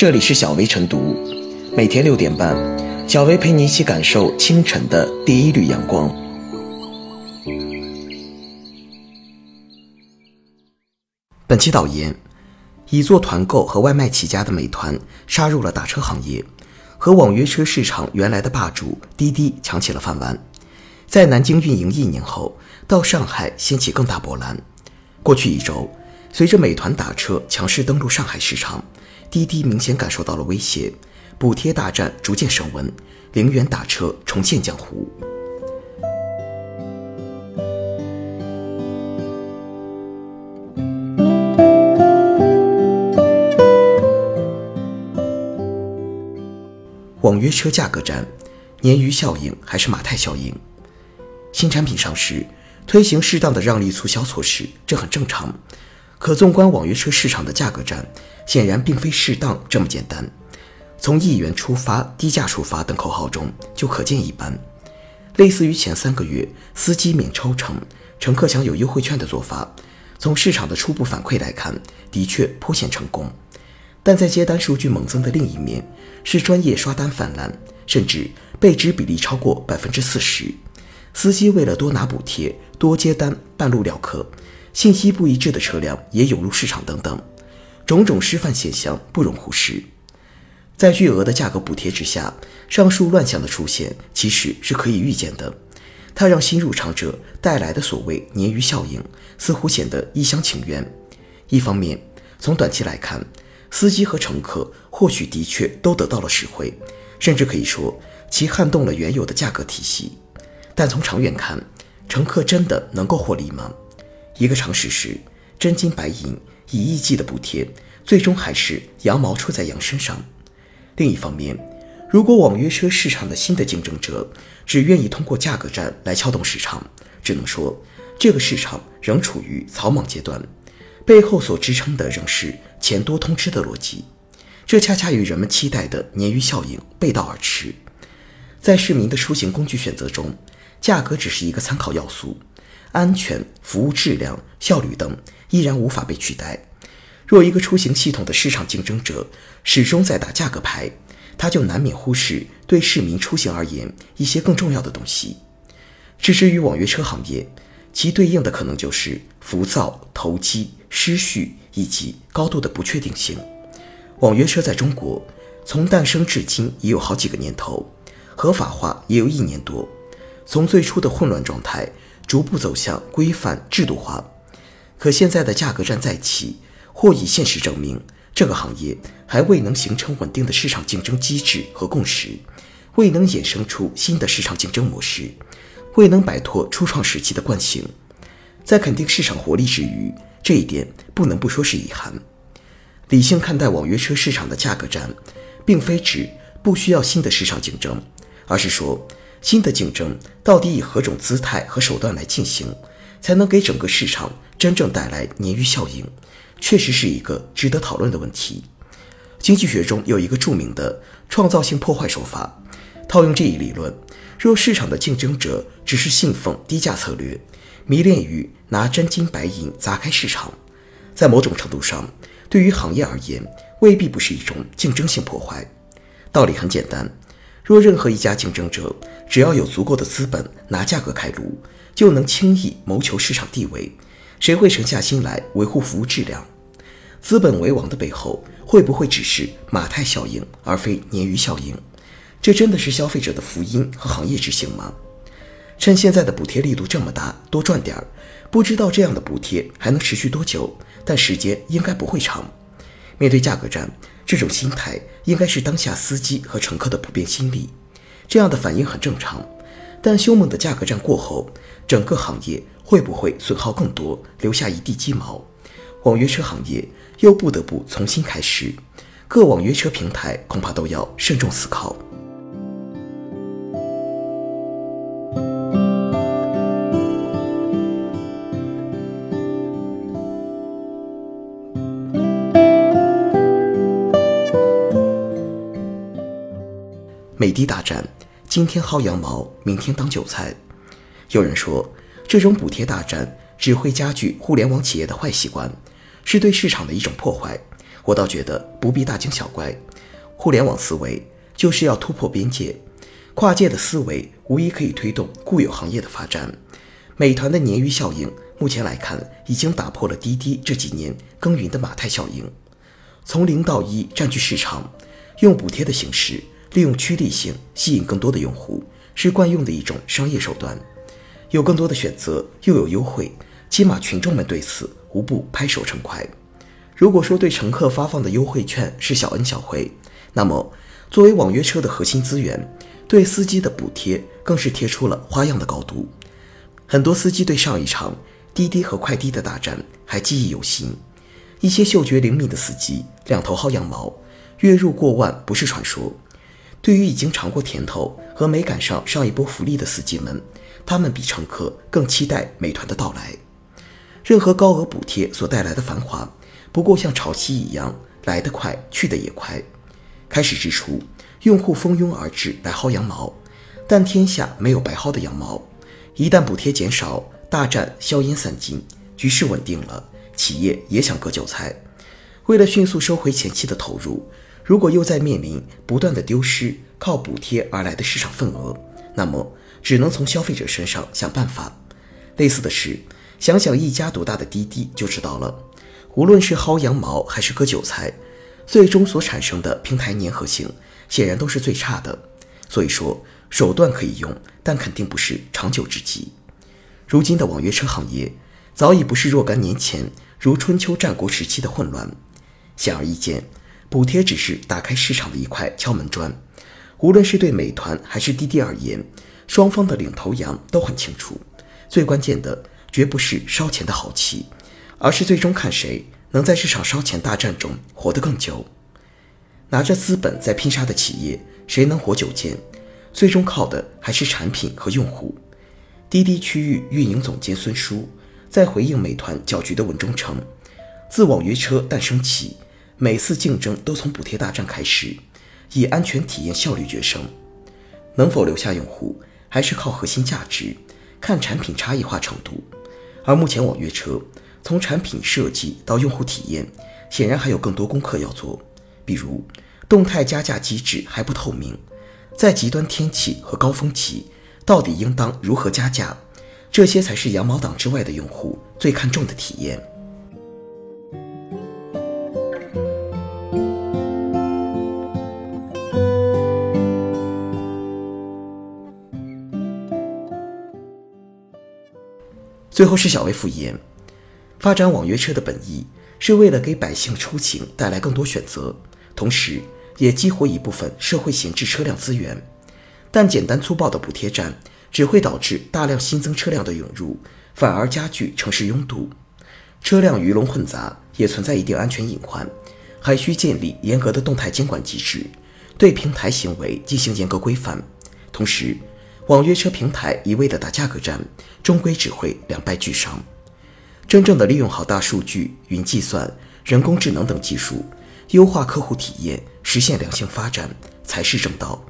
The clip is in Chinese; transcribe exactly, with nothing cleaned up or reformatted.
这里是小薇晨读，每天六点半，小薇陪你一起感受清晨的第一缕阳光。本期导言：以做团购和外卖起家的美团杀入了打车行业，和网约车市场原来的霸主滴滴抢起了饭碗。在南京运营一年后，到上海掀起更大波澜。过去一周，随着美团打车强势登陆上海市场，滴滴明显感受到了威胁，补贴大战逐渐升温，零元打车重现江湖。网约车价格战，鲶鱼效应还是马太效应？新产品上市，推行适当的让利促销措施，这很正常。可纵观网约车市场的价格战，显然并非适当这么简单。从一元出发、低价出发等口号中就可见一斑。类似于前三个月司机免抽成、乘客享有优惠券的做法，从市场的初步反馈来看，的确颇显成功。但在接单数据猛增的另一面，是专业刷单泛滥，甚至被指比例超过 百分之四十。司机为了多拿补贴、多接单，半路撂嗑。信息不一致的车辆也涌入市场等等，种种示范现象不容忽视。在巨额的价格补贴之下，上述乱象的出现其实是可以预见的，它让新入场者带来的所谓鲶鱼效应似乎显得一厢情愿。一方面，从短期来看，司机和乘客或许的确都得到了实惠，甚至可以说其撼动了原有的价格体系，但从长远看，乘客真的能够获利吗？一个常识是，真金白银以亿计的补贴，最终还是羊毛出在羊身上。另一方面，如果网约车市场的新的竞争者只愿意通过价格战来撬动市场，只能说这个市场仍处于草莽阶段，背后所支撑的仍是钱多通吃的逻辑，这恰恰与人们期待的鲶鱼效应背道而驰。在市民的出行工具选择中，价格只是一个参考要素，安全、服务质量、效率等依然无法被取代。若一个出行系统的市场竞争者始终在打价格牌，他就难免忽视对市民出行而言一些更重要的东西。置之于网约车行业，其对应的可能就是浮躁、投机、失序以及高度的不确定性。网约车在中国从诞生至今已有好几个年头，合法化也有一年多，从最初的混乱状态逐步走向规范制度化。可现在的价格战再起，或以现实证明这个行业还未能形成稳定的市场竞争机制和共识，未能衍生出新的市场竞争模式，未能摆脱初创时期的惯性。在肯定市场活力之余，这一点不能不说是遗憾。理性看待网约车市场的价格战，并非指不需要新的市场竞争，而是说新的竞争到底以何种姿态和手段来进行，才能给整个市场真正带来鲶鱼效应，确实是一个值得讨论的问题。经济学中有一个著名的创造性破坏手法，套用这一理论，若市场的竞争者只是信奉低价策略，迷恋于拿真金白银砸开市场，在某种程度上，对于行业而言，未必不是一种竞争性破坏。道理很简单，若任何一家竞争者只要有足够的资本拿价格开路，就能轻易谋求市场地位，谁会沉下心来维护服务质量？资本为王的背后，会不会只是马太效应而非鲶鱼效应？这真的是消费者的福音和行业之幸吗？趁现在的补贴力度这么大，多赚点儿。不知道这样的补贴还能持续多久，但时间应该不会长。面对价格战，这种心态应该是当下司机和乘客的普遍心理，这样的反应很正常。但凶猛的价格战过后，整个行业会不会损耗更多，留下一地鸡毛？网约车行业又不得不重新开始，各网约车平台恐怕都要慎重思考。美的大战，今天薅羊毛，明天当韭菜。有人说，这种补贴大战只会加剧互联网企业的坏习惯，是对市场的一种破坏，我倒觉得不必大惊小怪，互联网思维就是要突破边界，跨界的思维无疑可以推动固有行业的发展。美团的鲶鱼效应目前来看已经打破了滴滴这几年耕耘的马太效应，从零到一占据市场，用补贴的形式利用趋利性吸引更多的用户，是惯用的一种商业手段。有更多的选择又有优惠，起码群众们对此无不拍手称快。如果说对乘客发放的优惠券是小恩小惠，那么作为网约车的核心资源，对司机的补贴更是贴出了花样的高度。很多司机对上一场滴滴和快滴的大战还记忆犹新，一些嗅觉灵敏的司机两头薅羊毛，月入过万不是传说。对于已经尝过甜头和没赶上上一波福利的司机们，他们比乘客更期待美团的到来。任何高额补贴所带来的繁华，不过像潮汐一样，来得快去得也快。开始之初，用户蜂拥而至来薅羊毛，但天下没有白薅的羊毛。一旦补贴减少，大战硝烟散尽，局势稳定了，企业也想割韭菜。为了迅速收回前期的投入，如果又在面临不断的丢失靠补贴而来的市场份额，那么只能从消费者身上想办法。类似的是，想想一家独大的滴滴就知道了，无论是薅羊毛还是割韭菜，最终所产生的平台粘合性显然都是最差的。所以说，手段可以用，但肯定不是长久之计。如今的网约车行业早已不是若干年前如春秋战国时期的混乱，显而易见，补贴只是打开市场的一块敲门砖。无论是对美团还是滴滴而言，双方的领头羊都很清楚，最关键的绝不是烧钱的豪气，而是最终看谁能在这场烧钱大战中活得更久。拿着资本在拼杀的企业，谁能活久见，最终靠的还是产品和用户。滴滴区域运营总监孙书在回应美团搅局的文中称，自网约车诞生起，每次竞争都从补贴大战开始，以安全体验效率决胜。能否留下用户，还是靠核心价值，看产品差异化程度。而目前网约车从产品设计到用户体验，显然还有更多功课要做。比如动态加价机制还不透明，在极端天气和高峰期到底应当如何加价，这些才是羊毛党之外的用户最看重的体验。最后是小微复言，发展网约车的本意是为了给百姓出行带来更多选择，同时也激活一部分社会闲置车辆资源。但简单粗暴的补贴战只会导致大量新增车辆的涌入，反而加剧城市拥堵。车辆鱼龙混杂也存在一定安全隐患，还需建立严格的动态监管机制，对平台行为进行严格规范。同时，网约车平台一味的打价格战，终归只会两败俱伤。真正的利用好大数据、云计算、人工智能等技术，优化客户体验，实现良性发展，才是正道。